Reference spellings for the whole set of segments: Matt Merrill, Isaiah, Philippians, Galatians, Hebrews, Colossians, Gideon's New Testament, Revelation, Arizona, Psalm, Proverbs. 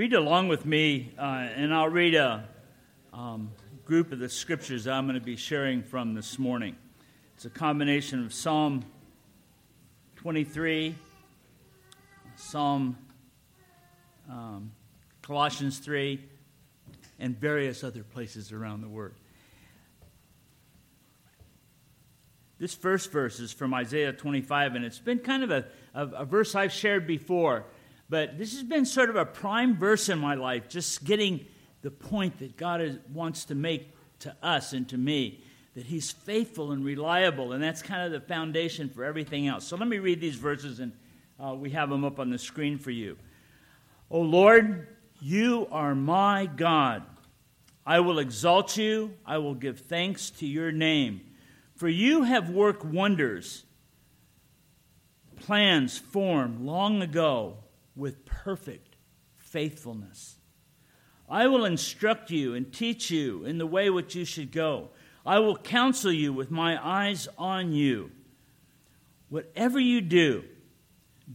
Read along with me, and I'll read a group of the scriptures that I'm going to be sharing from this morning. It's a combination of Psalm 23, Colossians 3, and various other places around the Word. This first verse is from Isaiah 25, and it's been kind of a verse I've shared before, but this has been sort of a prime verse in my life, just getting the point that God wants to make to us and to me, that He's faithful and reliable, and that's kind of the foundation for everything else. So let me read these verses, and we have them up on the screen for you. O Lord, you are my God. I will exalt you. I will give thanks to your name. For you have worked wonders, plans formed long ago with perfect faithfulness. I will instruct you and teach you in the way which you should go. I will counsel you with my eyes on you. Whatever you do,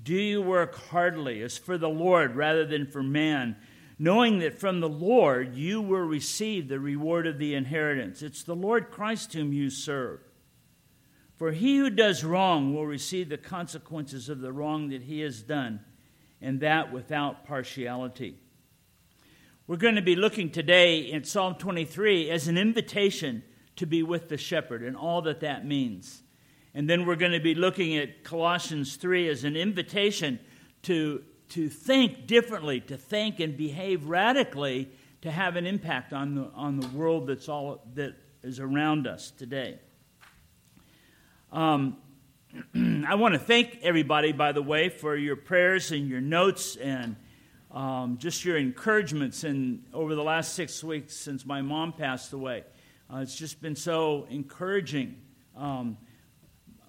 do you work heartily as for the Lord rather than for man, knowing that from the Lord you will receive the reward of the inheritance. It's the Lord Christ whom you serve. For he who does wrong will receive the consequences of the wrong that he has done, and that without partiality. We're going to be looking today in Psalm 23 as an invitation to be with the shepherd and all that that means. And then we're going to be looking at Colossians 3 as an invitation to think differently, to think and behave radically, to have an impact on the world that is around us today. I want to thank everybody, by the way, for your prayers and your notes and just your encouragements over the last 6 weeks since my mom passed away. It's just been so encouraging.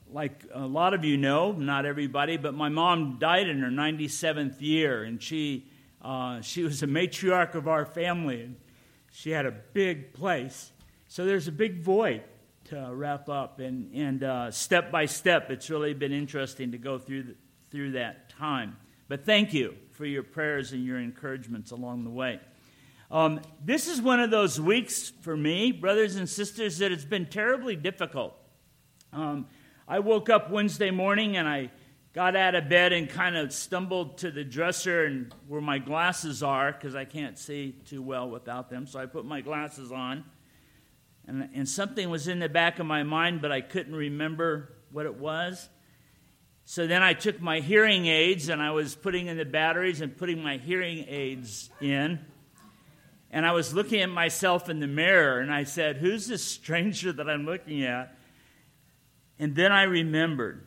Like a lot of you know, not everybody, but my mom died in her 97th year, and she was a matriarch of our family, and she had a big place. So there's a big void to wrap up, and step by step, it's really been interesting to go through that time. But thank you for your prayers and your encouragements along the way. This is one of those weeks for me, brothers and sisters, that it's been terribly difficult. I woke up Wednesday morning and I got out of bed and kind of stumbled to the dresser and where my glasses are because I can't see too well without them. So I put my glasses on, and something was in the back of my mind, but I couldn't remember what it was. So then I took my hearing aids and I was putting in the batteries and putting my hearing aids in. And I was looking at myself in the mirror and I said, "Who's this stranger that I'm looking at?" And then I remembered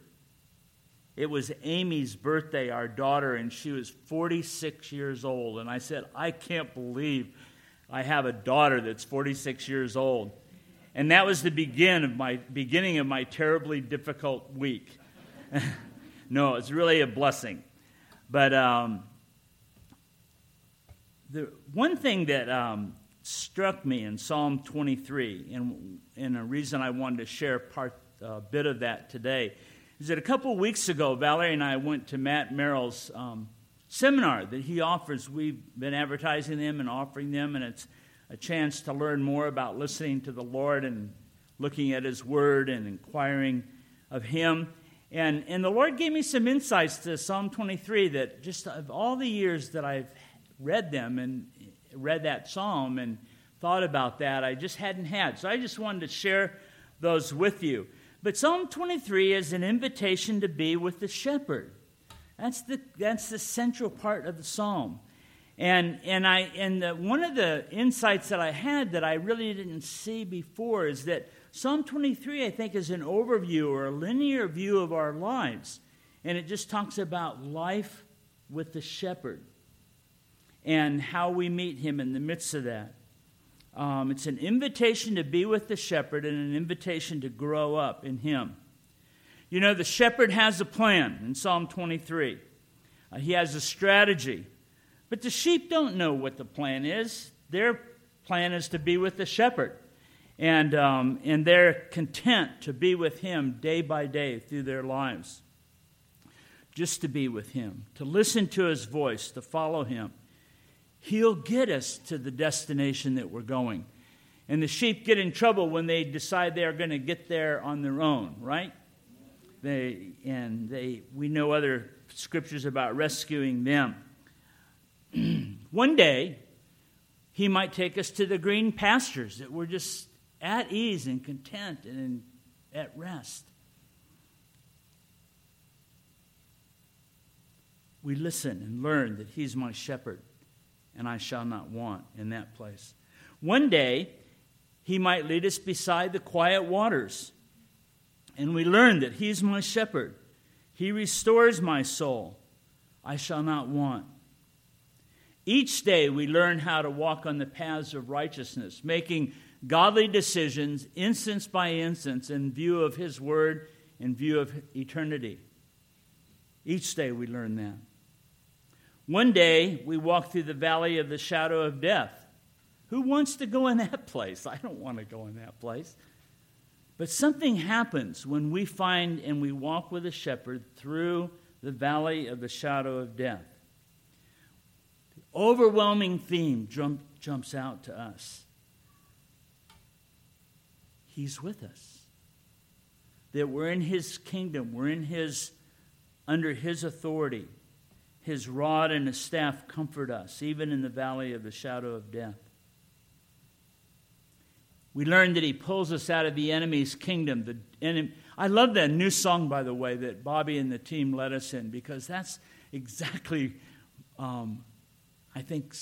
it was Amy's birthday, our daughter, and she was 46 years old. And I said, I can't believe I have a daughter that's 46 years old. And that was the beginning of my terribly difficult week. No, it's really a blessing. But the one thing that struck me in Psalm 23, and a reason I wanted to share a bit of that today, is that a couple weeks ago, Valerie and I went to Matt Merrill's seminar that he offers. We've been advertising them and offering them, and it's a chance to learn more about listening to the Lord and looking at His Word and inquiring of Him. And the Lord gave me some insights to Psalm 23 that just of all the years that I've read them and read that psalm and thought about that, I just hadn't had. So I just wanted to share those with you. But Psalm 23 is an invitation to be with the shepherd. That's the central part of the psalm. And one of the insights that I had that I really didn't see before is that Psalm 23, I think, is an overview or a linear view of our lives. And it just talks about life with the shepherd and how we meet him in the midst of that. It's an invitation to be with the shepherd and an invitation to grow up in him. You know, the shepherd has a plan in Psalm 23. He has a strategy. But the sheep don't know what the plan is. Their plan is to be with the shepherd. And they're content to be with him day by day through their lives. Just to be with him, to listen to his voice, to follow him. He'll get us to the destination that we're going. And the sheep get in trouble when they decide they're going to get there on their own, right? We know other scriptures about rescuing them. One day, he might take us to the green pastures that we're just at ease and content and at rest. We listen and learn that he's my shepherd, and I shall not want in that place. One day, he might lead us beside the quiet waters, and we learn that he's my shepherd. He restores my soul. I shall not want. Each day we learn how to walk on the paths of righteousness, making godly decisions instance by instance in view of his word, in view of eternity. Each day we learn that. One day we walk through the valley of the shadow of death. Who wants to go in that place? I don't want to go in that place. But something happens when we find and we walk with a shepherd through the valley of the shadow of death. The overwhelming theme jumps out to us. He's with us. That we're in his kingdom. We're in under his authority. His rod and his staff comfort us, even in the valley of the shadow of death. We learn that he pulls us out of the enemy's kingdom. I love that new song, by the way, that Bobby and the team led us in, because that's exactly, I think,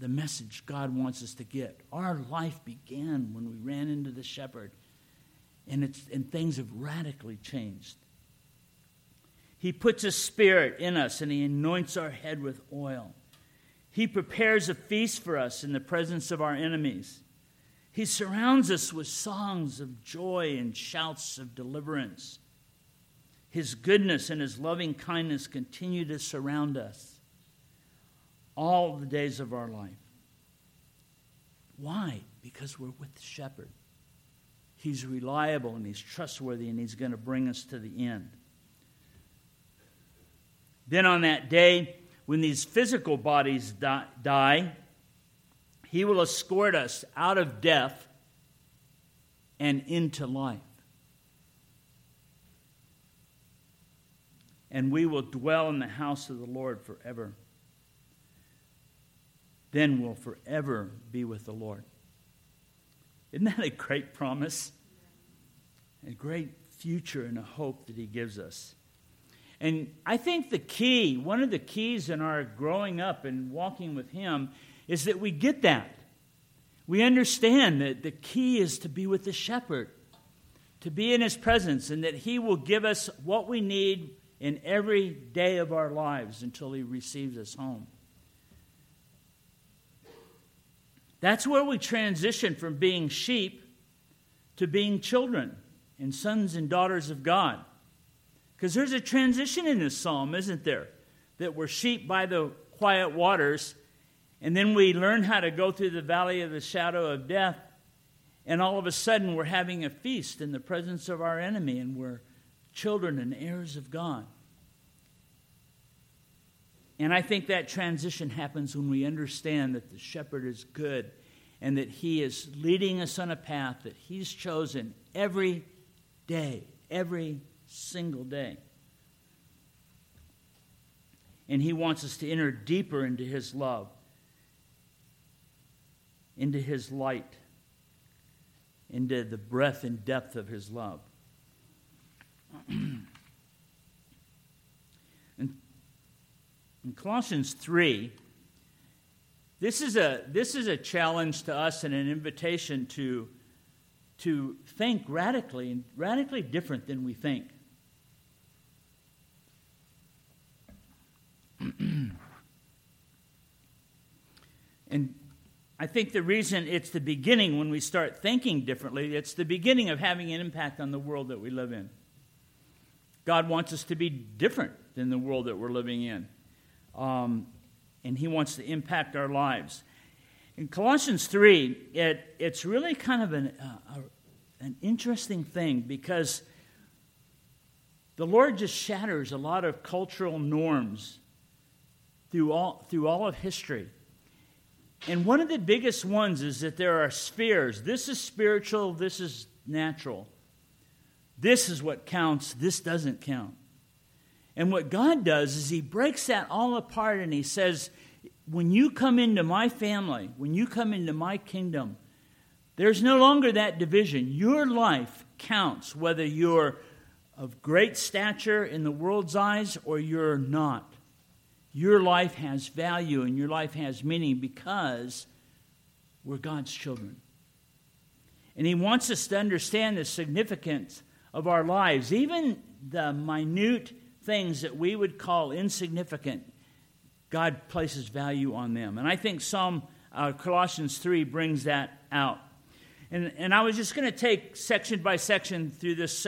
the message God wants us to get. Our life began when we ran into the shepherd, and things have radically changed. He puts his spirit in us, and he anoints our head with oil. He prepares a feast for us in the presence of our enemies. He surrounds us with songs of joy and shouts of deliverance. His goodness and his loving kindness continue to surround us all the days of our life. Why? Because we're with the shepherd. He's reliable and he's trustworthy, and he's going to bring us to the end. Then on that day, when these physical bodies die, he will escort us out of death and into life. And we will dwell in the house of the Lord forever. Then we'll forever be with the Lord. Isn't that a great promise? A great future and a hope that he gives us. And I think one of the keys in our growing up and walking with him is that we get that. We understand that the key is to be with the shepherd, to be in his presence, and that he will give us what we need in every day of our lives until he receives us home. That's where we transition from being sheep to being children and sons and daughters of God. Because there's a transition in this psalm, isn't there? That we're sheep by the quiet waters, and then we learn how to go through the valley of the shadow of death, and all of a sudden we're having a feast in the presence of our enemy, and we're children and heirs of God. And I think that transition happens when we understand that the shepherd is good and that he is leading us on a path that he's chosen every day, every single day. And he wants us to enter deeper into his love, into his light, into the breadth and depth of his love. In Colossians 3, this is a challenge to us and an invitation to think radically and radically different than we think. And I think the reason it's the beginning, when we start thinking differently, it's the beginning of having an impact on the world that we live in. God wants us to be different than the world that we're living in. And he wants to impact our lives. In Colossians 3, it's really kind of an interesting thing, because the Lord just shatters a lot of cultural norms through all of history. And one of the biggest ones is that there are spheres. This is spiritual, this is natural. This is what counts, this doesn't count. And what God does is he breaks that all apart and he says, when you come into my family, when you come into my kingdom, there's no longer that division. Your life counts, whether you're of great stature in the world's eyes or you're not. Your life has value and your life has meaning because we're God's children. And he wants us to understand the significance of our lives, even the minute things that we would call insignificant. God places value on them. And I think Colossians 3 brings that out. And I was just going to take section by section through this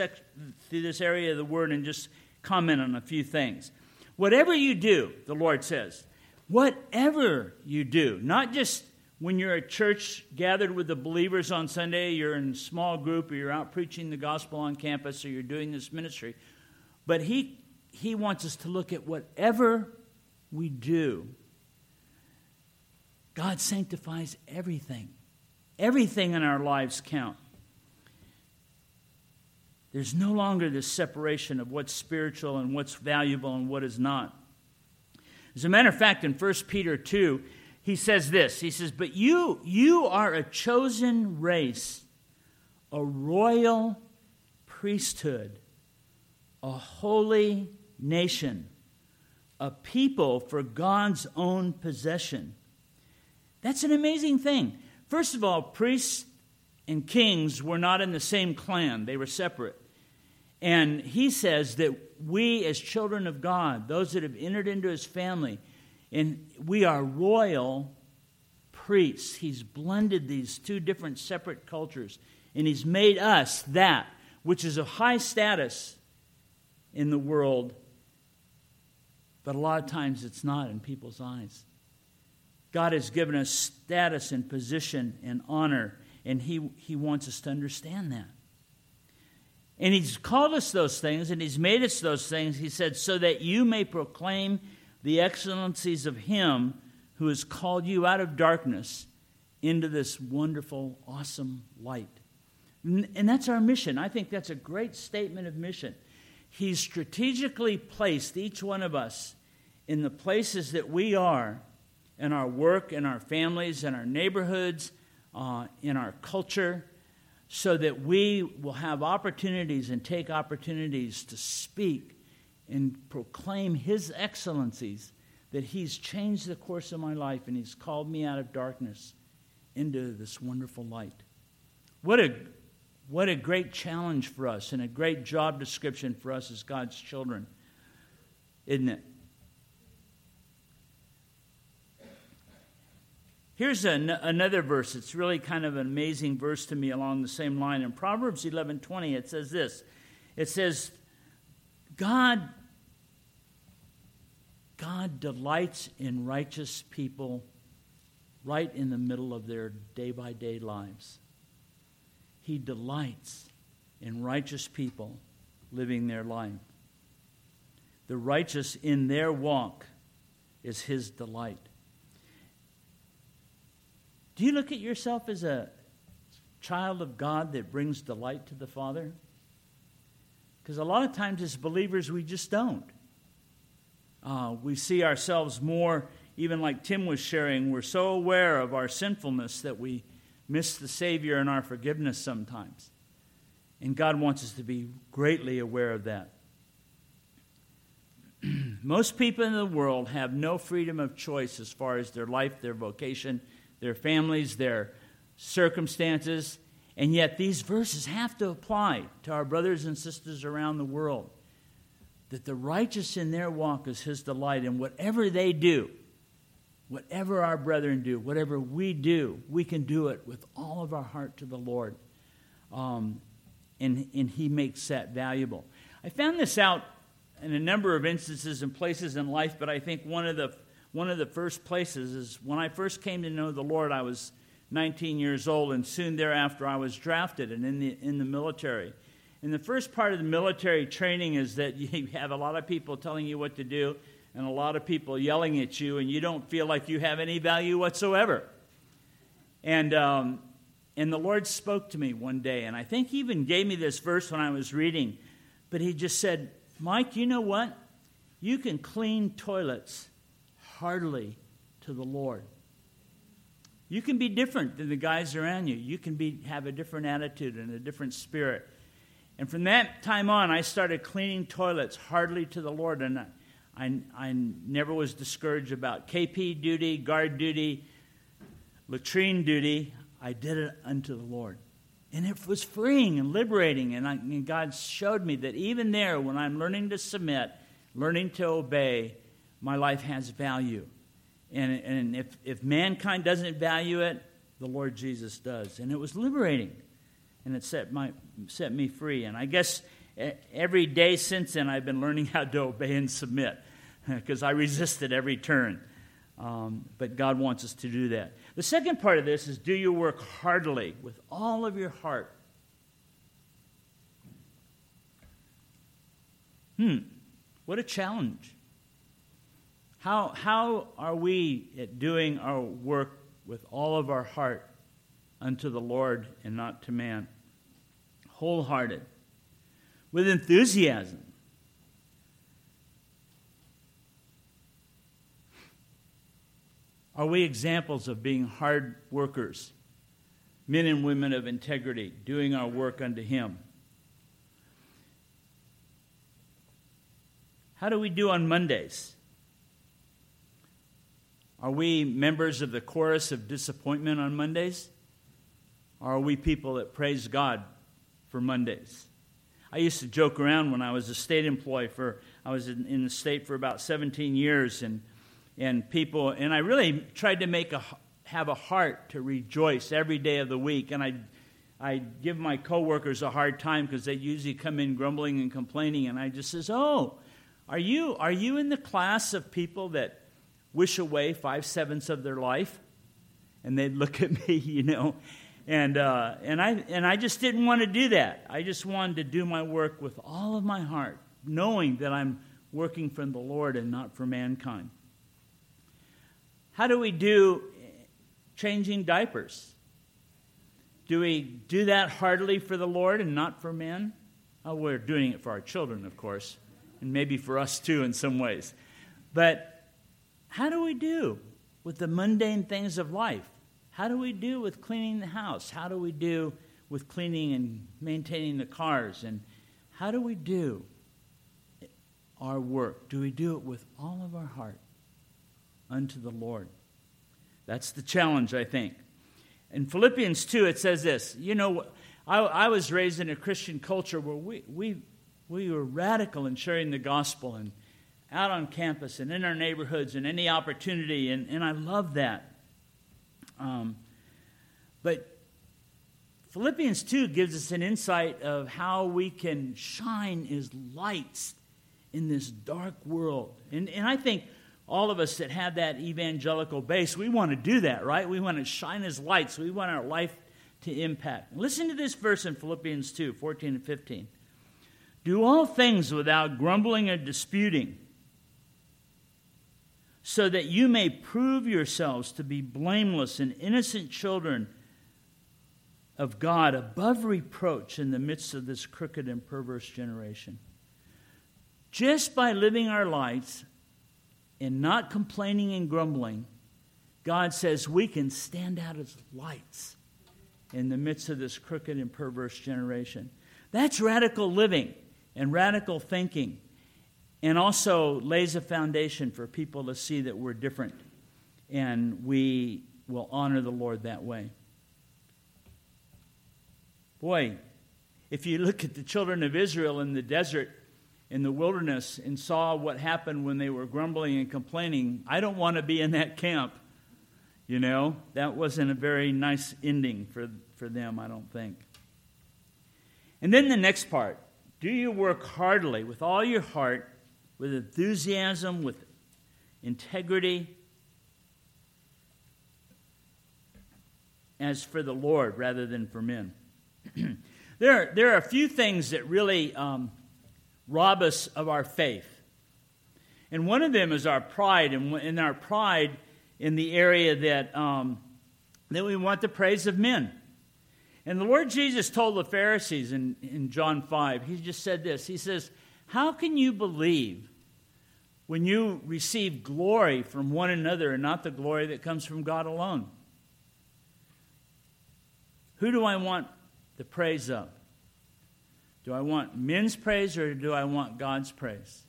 area of the word and just comment on a few things. Whatever you do, the Lord says, whatever you do, not just when you're at church gathered with the believers on Sunday, you're in a small group or you're out preaching the gospel on campus or you're doing this ministry, but he wants us to look at whatever we do. God sanctifies everything. Everything in our lives count. There's no longer this separation of what's spiritual and what's valuable and what is not. As a matter of fact, in 1 Peter 2, he says this. He says, but you are a chosen race, a royal priesthood, a holy nation, a people for God's own possession. That's an amazing thing. First of all, priests and kings were not in the same clan. They were separate. And he says that we as children of God, those that have entered into his family, and we are royal priests. He's blended these two different separate cultures, and he's made us that, which is of high status in the world, but a lot of times it's not in people's eyes. God has given us status and position and honor, and he wants us to understand that. And he's called us those things, and he's made us those things. He said, so that you may proclaim the excellencies of him who has called you out of darkness into this wonderful, awesome light. And that's our mission. I think that's a great statement of mission. He's strategically placed each one of us in the places that we are, in our work, in our families, in our neighborhoods, in our culture, so that we will have opportunities and take opportunities to speak and proclaim his excellencies, that he's changed the course of my life and he's called me out of darkness into this wonderful light. What a great challenge for us and a great job description for us as God's children, isn't it? Here's another verse. It's really kind of an amazing verse to me along the same line. In Proverbs 11:20, it says this. It says, God delights in righteous people right in the middle of their day-by-day lives. He delights in righteous people living their life. The righteous in their walk is his delight. Do you look at yourself as a child of God that brings delight to the Father? Because a lot of times as believers, we just don't. We see ourselves more, even like Tim was sharing, we're so aware of our sinfulness that we miss the Savior and our forgiveness sometimes. And God wants us to be greatly aware of that. Most people in the world have no freedom of choice as far as their life, their vocation, their families, their circumstances, and yet these verses have to apply to our brothers and sisters around the world, that the righteous in their walk is his delight, and whatever they do, whatever our brethren do, whatever we do, we can do it with all of our heart to the Lord, and he makes that valuable. I found this out in a number of instances and places in life, but I think one of the first places is when I first came to know the Lord, I was 19 years old, and soon thereafter I was drafted and in the military. And the first part of the military training is that you have a lot of people telling you what to do and a lot of people yelling at you, and you don't feel like you have any value whatsoever. And the Lord spoke to me one day, and I think he even gave me this verse when I was reading. But he just said, Mike, you know what? You can clean toilets heartily to the Lord. You can be different than the guys around you. You can have a different attitude and a different spirit. And from that time on, I started cleaning toilets heartily to the Lord. And I never was discouraged about KP duty, guard duty, latrine duty. I did it unto the Lord. And it was freeing and liberating. And God showed me that even there, when I'm learning to submit, learning to obey, my life has value. And if mankind doesn't value it, the Lord Jesus does. And it was liberating. And it set me free. And I guess every day since then, I've been learning how to obey and submit because I resisted every turn. But God wants us to do that. The second part of this is do your work heartily, with all of your heart. What a challenge. How are we at doing our work with all of our heart unto the Lord and not to man? Wholehearted. With enthusiasm. Are we examples of being hard workers, men and women of integrity, doing our work unto Him? How do we do on Mondays? Are we members of the chorus of disappointment on Mondays? Or are we people that praise God for Mondays? I used to joke around when I was a state employee. I was in the state for about 17 years, and people, and I really tried to have a heart to rejoice every day of the week. And I give my coworkers a hard time because they usually come in grumbling and complaining. And I just says, "Oh, are you in the class of people that wish away 5/7 of their life?" And they'd look at me, you know, and I just didn't want to do that. I just wanted to do my work with all of my heart, knowing that I'm working for the Lord and not for mankind. How do we do changing diapers? Do we do that heartily for the Lord and not for men? Oh, we're doing it for our children, of course, and maybe for us too in some ways. But how do we do with the mundane things of life? How do we do with cleaning the house? How do we do with cleaning and maintaining the cars? And how do we do our work? Do we do it with all of our heart? Unto the Lord. That's the challenge, I think. In Philippians 2, it says this. You know, I was raised in a Christian culture where we were radical in sharing the gospel and out on campus and in our neighborhoods and any opportunity, and I love that. But Philippians 2 gives us an insight of how we can shine as lights in this dark world. And I think all of us that have that evangelical base, we want to do that, right? We want to shine as lights. We want our life to impact. Listen to this verse in Philippians 2, 14 and 15. Do all things without grumbling or disputing, so that you may prove yourselves to be blameless and innocent children of God, above reproach in the midst of this crooked and perverse generation. Just by living our lives and not complaining and grumbling, God says we can stand out as lights in the midst of this crooked and perverse generation. That's radical living and radical thinking, and also lays a foundation for people to see that we're different, and we will honor the Lord that way. Boy, if you look at the children of Israel in the desert, in the wilderness, and saw what happened when they were grumbling and complaining, I don't want to be in that camp. You know, that wasn't a very nice ending for them, I don't think. And then the next part, do your work heartily, with all your heart, with enthusiasm, with integrity, as for the Lord rather than for men. There are a few things that really rob us of our faith. And one of them is our pride, and our pride in the area that that we want the praise of men. And the Lord Jesus told the Pharisees in John 5, he just said this. He says, how can you believe when you receive glory from one another and not the glory that comes from God alone? Who do I want the praise of? Do I want men's praise or do I want God's praise?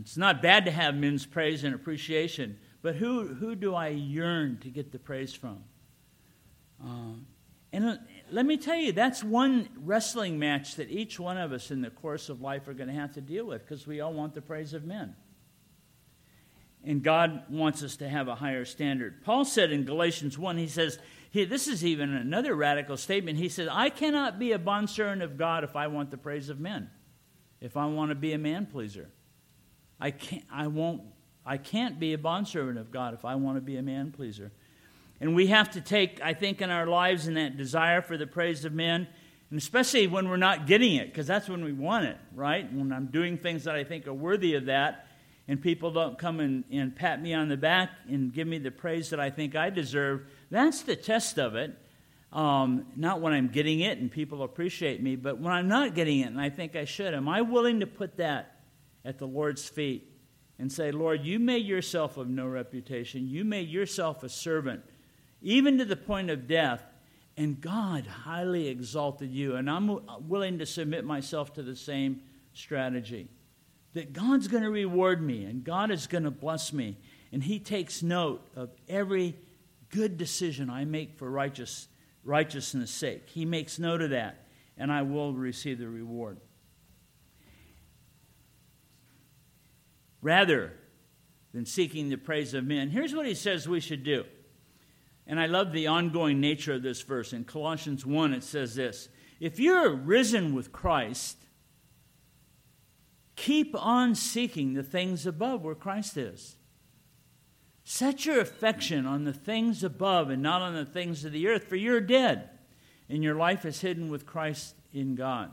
It's not bad to have men's praise and appreciation, but who do I yearn to get the praise from? And let me tell you, that's one wrestling match that each one of us in the course of life are going to have to deal with, because we all want the praise of men. And God wants us to have a higher standard. Paul said in Galatians 1, he says, this is even another radical statement. He said, I cannot be a bondservant of God if I want the praise of men, if I want to be a man-pleaser. I can't be a bondservant of God if I want to be a man-pleaser. And we have to take, I think, in our lives in that desire for the praise of men, and especially when we're not getting it, because that's when we want it, right? When I'm doing things that I think are worthy of that, and people don't come and pat me on the back and give me the praise that I think I deserve, that's the test of it. Not when I'm getting it and people appreciate me, but when I'm not getting it and I think I should. Am I willing to put that at the Lord's feet and say, Lord, you made yourself of no reputation. You made yourself a servant, even to the point of death, and God highly exalted you. And I'm willing to submit myself to the same strategy, that God's going to reward me, and God is going to bless me, and he takes note of every good decision I make for righteousness' sake. He makes note of that, and I will receive the reward. Rather than seeking the praise of men, here's what he says we should do. And I love the ongoing nature of this verse. In Colossians 1, it says this: if you're risen with Christ, keep on seeking the things above where Christ is. Set your affection on the things above and not on the things of the earth, for you're dead, and your life is hidden with Christ in God.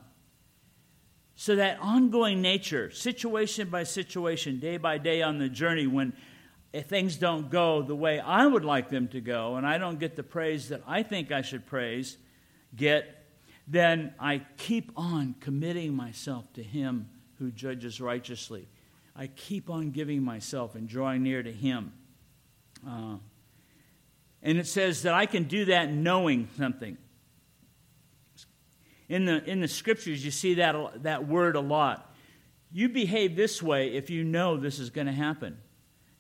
So that ongoing nature, situation by situation, day by day on the journey, when if things don't go the way I would like them to go, and I don't get the praise that I think I should then I keep on committing myself to him who judges righteously. I keep on giving myself and drawing near to him. And it says that I can do that knowing something. In the scriptures, you see that word a lot. You behave this way if you know this is going to happen.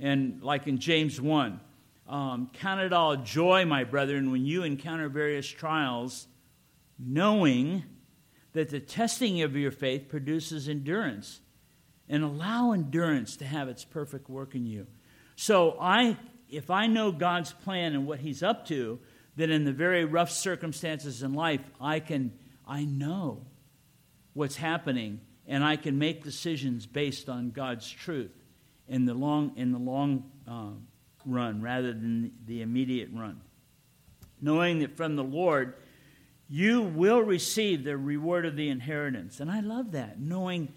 And like in James 1, count it all joy, my brethren, when you encounter various trials, knowing that the testing of your faith produces endurance, and allow endurance to have its perfect work in you. So if I know God's plan and what he's up to, then in the very rough circumstances in life, I know what's happening, and I can make decisions based on God's truth in the long run rather than the immediate run, knowing that from the Lord you will receive the reward of the inheritance. And I love that, knowing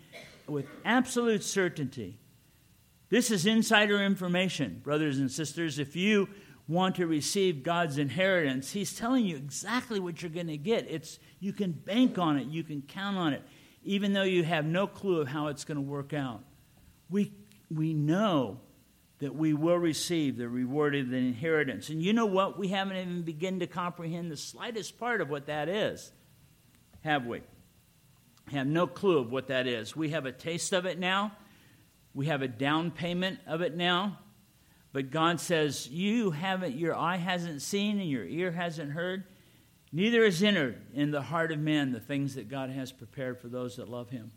with absolute certainty. This is insider information, brothers and sisters. If you want to receive God's inheritance, he's telling you exactly what you're going to get. You can bank on it, you can count on it, even though you have no clue of how it's going to work out. We know that we will receive the reward of the inheritance. And you know what? We haven't even begun to comprehend the slightest part of what that is, have we? Have no clue of what that is. We have a taste of it now. We have a down payment of it now. But God says, your eye hasn't seen and your ear hasn't heard, neither has entered in the heart of man the things that God has prepared for those that love him.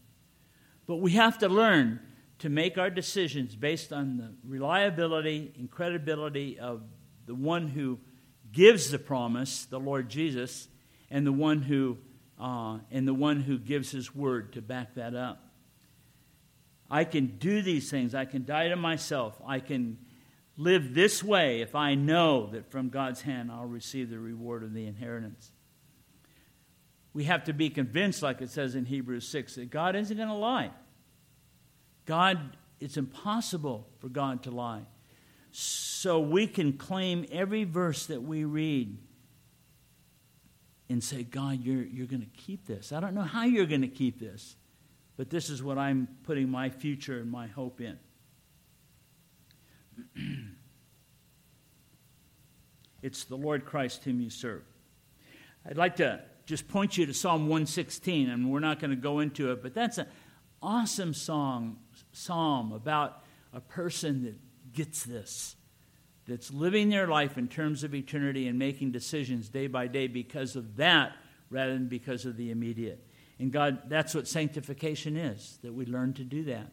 But we have to learn to make our decisions based on the reliability and credibility of the one who gives the promise, the Lord Jesus, and the one who gives his word to back that up. I can do these things. I can die to myself. I can live this way if I know that from God's hand I'll receive the reward of the inheritance. We have to be convinced, like it says in Hebrews 6, that God isn't going to lie. It's impossible for God to lie. so we can claim every verse that we read and say, God, you're going to keep this. I don't know how you're going to keep this, but this is what I'm putting my future and my hope in. It's the Lord Christ whom you serve. I'd like to just point you to Psalm 116, and we're not going to go into it, but that's an awesome psalm about a person that gets this, that's living their life in terms of eternity and making decisions day by day because of that rather than because of the immediate. And God, that's what sanctification is, that we learn to do that.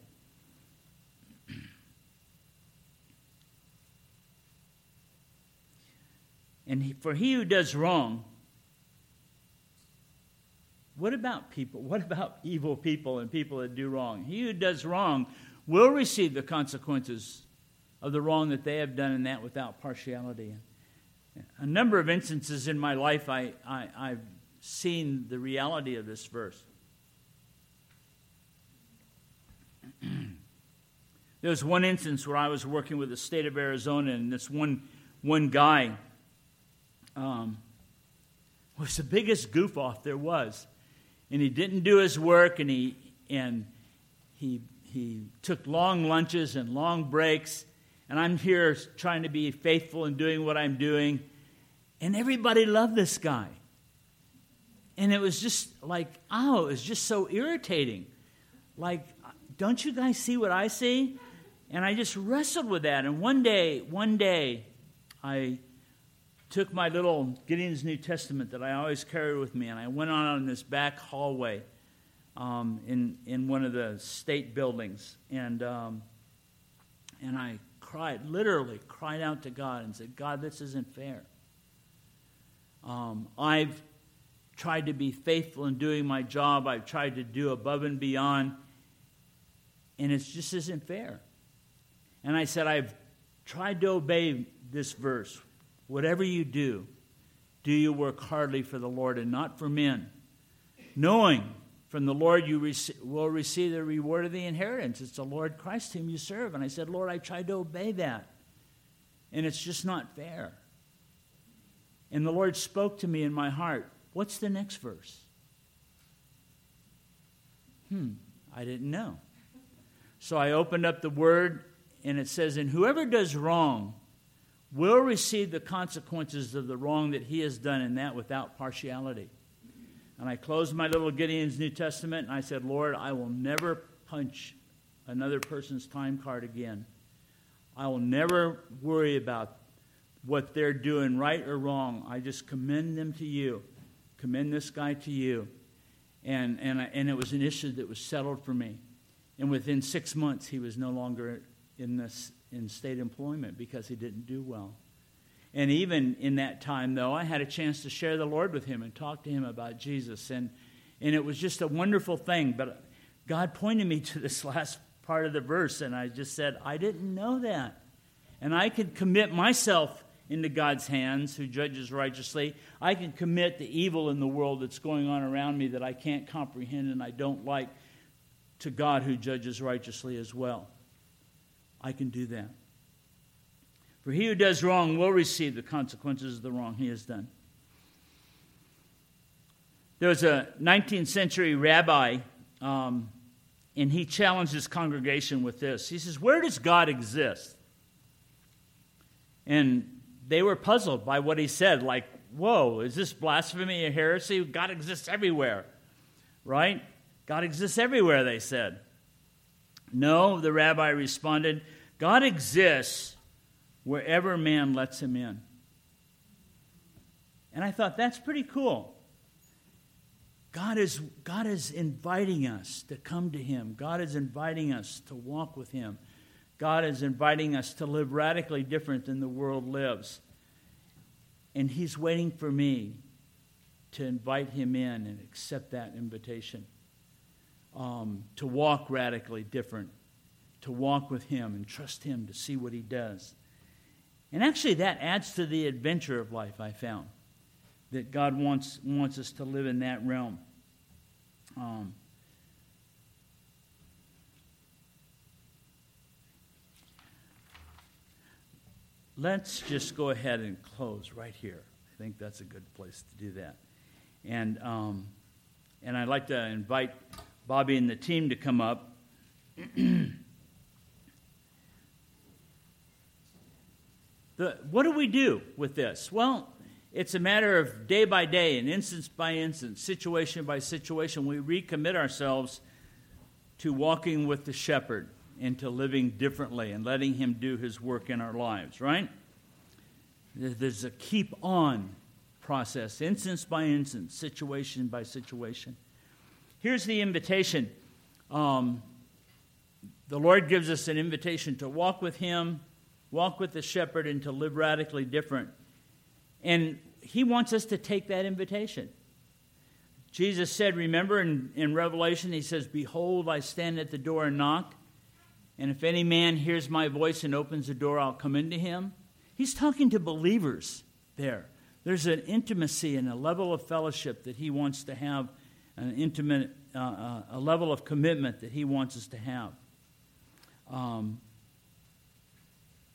And for he who does wrong, what about people? What about evil people and people that do wrong? He who does wrong will receive the consequences of the wrong that they have done, and that without partiality. A number of instances in my life, I've seen the reality of this verse. There was one instance where I was working with the state of Arizona, and this one guy was the biggest goof off there was, and he didn't do his work, and he took long lunches and long breaks, and I'm here trying to be faithful in doing what I'm doing, and everybody loved this guy. And it was just like, oh, it was just so irritating. Like, don't you guys see what I see? And I just wrestled with that. And one day, I took my little Gideon's New Testament that I always carried with me, and I went on in this back hallway in one of the state buildings. And I literally cried out to God and said, God, this isn't fair. I've tried to be faithful in doing my job. I've tried to do above and beyond, and it just isn't fair. And I said, I've tried to obey this verse. Whatever you do, do you work hardly for the Lord and not for men, knowing from the Lord you will receive the reward of the inheritance. It's the Lord Christ whom you serve. And I said, Lord, I tried to obey that, and it's just not fair. And the Lord spoke to me in my heart, what's the next verse? I didn't know. So I opened up the word, and it says, and whoever does wrong will receive the consequences of the wrong that he has done, and that without partiality. And I closed my little Gideon's New Testament, and I said, Lord, I will never punch another person's time card again. I will never worry about what they're doing, right or wrong. I just commend them to you. Commend this guy to you. And it was an issue that was settled for me. And within 6 months, he was no longer in state employment because he didn't do well. And even in that time, though, I had a chance to share the Lord with him and talk to him about Jesus. And it was just a wonderful thing. But God pointed me to this last part of the verse, and I just said, I didn't know that. And I could commit myself into God's hands, who judges righteously. I can commit the evil in the world that's going on around me that I can't comprehend and I don't like to God, who judges righteously as well. I can do that. For he who does wrong will receive the consequences of the wrong he has done. There was a 19th century rabbi, and he challenged his congregation with this. He says, where does God exist? And they were puzzled by what he said, like, whoa, is this blasphemy or heresy? God exists everywhere, right? God exists everywhere, they said. No, the rabbi responded, God exists wherever man lets him in. And I thought, that's pretty cool. God is inviting us to come to him. God is inviting us to walk with him. God is inviting us to live radically different than the world lives. And he's waiting for me to invite him in and accept that invitation, to walk radically different, to walk with him and trust him to see what he does. And actually that adds to the adventure of life, I found, that God wants us to live in that realm. let's just go ahead and close right here. I think that's a good place to do that. And I'd like to invite Bobby and the team to come up. What do we do with this? Well, it's a matter of day by day and instance by instance, situation by situation. We recommit ourselves to walking with the shepherd and to living differently and letting him do his work in our lives, right? There's a keep on process, instance by instance, situation by situation. Here's the invitation. The Lord gives us an invitation to walk with him, walk with the shepherd, and to live radically different. And he wants us to take that invitation. Jesus said, remember in Revelation, he says, "Behold, I stand at the door and knock, and if any man hears my voice and opens the door, I'll come into him." He's talking to believers there. There's an intimacy and a level of fellowship that he wants to have, an intimate, a level of commitment that he wants us to have.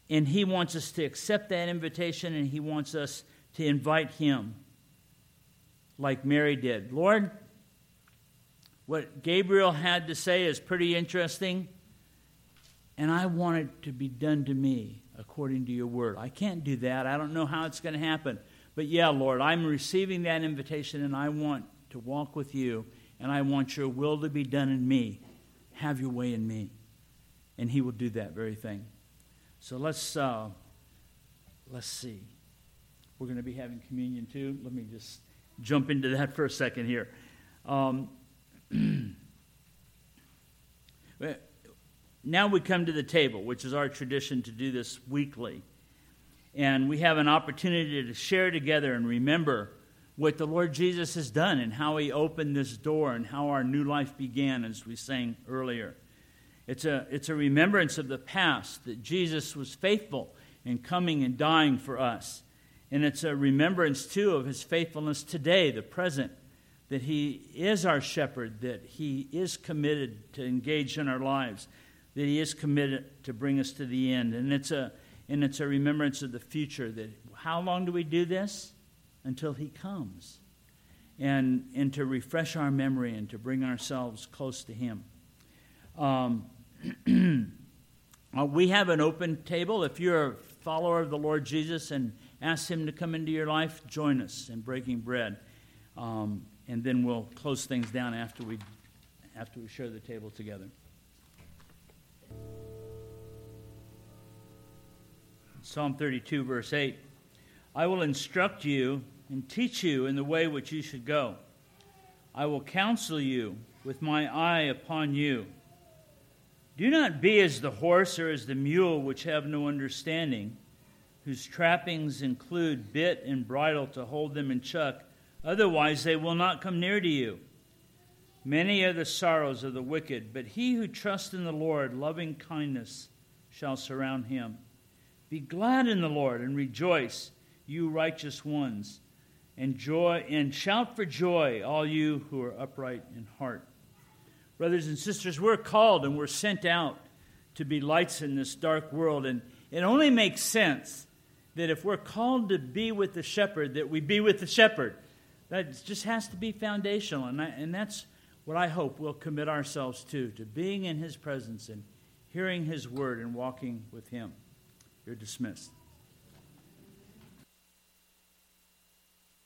And he wants us to accept that invitation, and he wants us to invite him like Mary did. Lord, what Gabriel had to say is pretty interesting, and I want it to be done to me according to your word. I can't do that. I don't know how it's going to happen. But yeah, Lord, I'm receiving that invitation, and I want to walk with you, and I want your will to be done in me. Have your way in me. And he will do that very thing. So let's see. We're going to be having communion too. Let me just jump into that for a second here. Now we come to the table, which is our tradition to do this weekly. And we have an opportunity to share together and remember what the Lord Jesus has done and how he opened this door and how our new life began, as we sang earlier. It's a remembrance of the past, that Jesus was faithful in coming and dying for us. And it's a remembrance, too, of his faithfulness today, the present, that he is our shepherd, that he is committed to engage in our lives, that he is committed to bring us to the end. And it's a remembrance of the future, that how long do we do this? Until he comes. And to refresh our memory and to bring ourselves close to him. We have an open table. If you're a follower of the Lord Jesus and ask him to come into your life, join us in breaking bread. And then we'll close things down after we share the table together. Psalm 32, verse 8. I will instruct you and teach you in the way which you should go. I will counsel you with my eye upon you. Do not be as the horse or as the mule, which have no understanding, whose trappings include bit and bridle to hold them in check. Otherwise they will not come near to you. Many are the sorrows of the wicked, but he who trusts in the Lord, loving kindness shall surround him. Be glad in the Lord and rejoice, you righteous ones, and shout for joy, all you who are upright in heart. Brothers and sisters, we're called and we're sent out to be lights in this dark world. And it only makes sense that if we're called to be with the shepherd, that we be with the shepherd. That just has to be foundational. And that's what I hope we'll commit ourselves to being in his presence and hearing his word and walking with him. You're dismissed.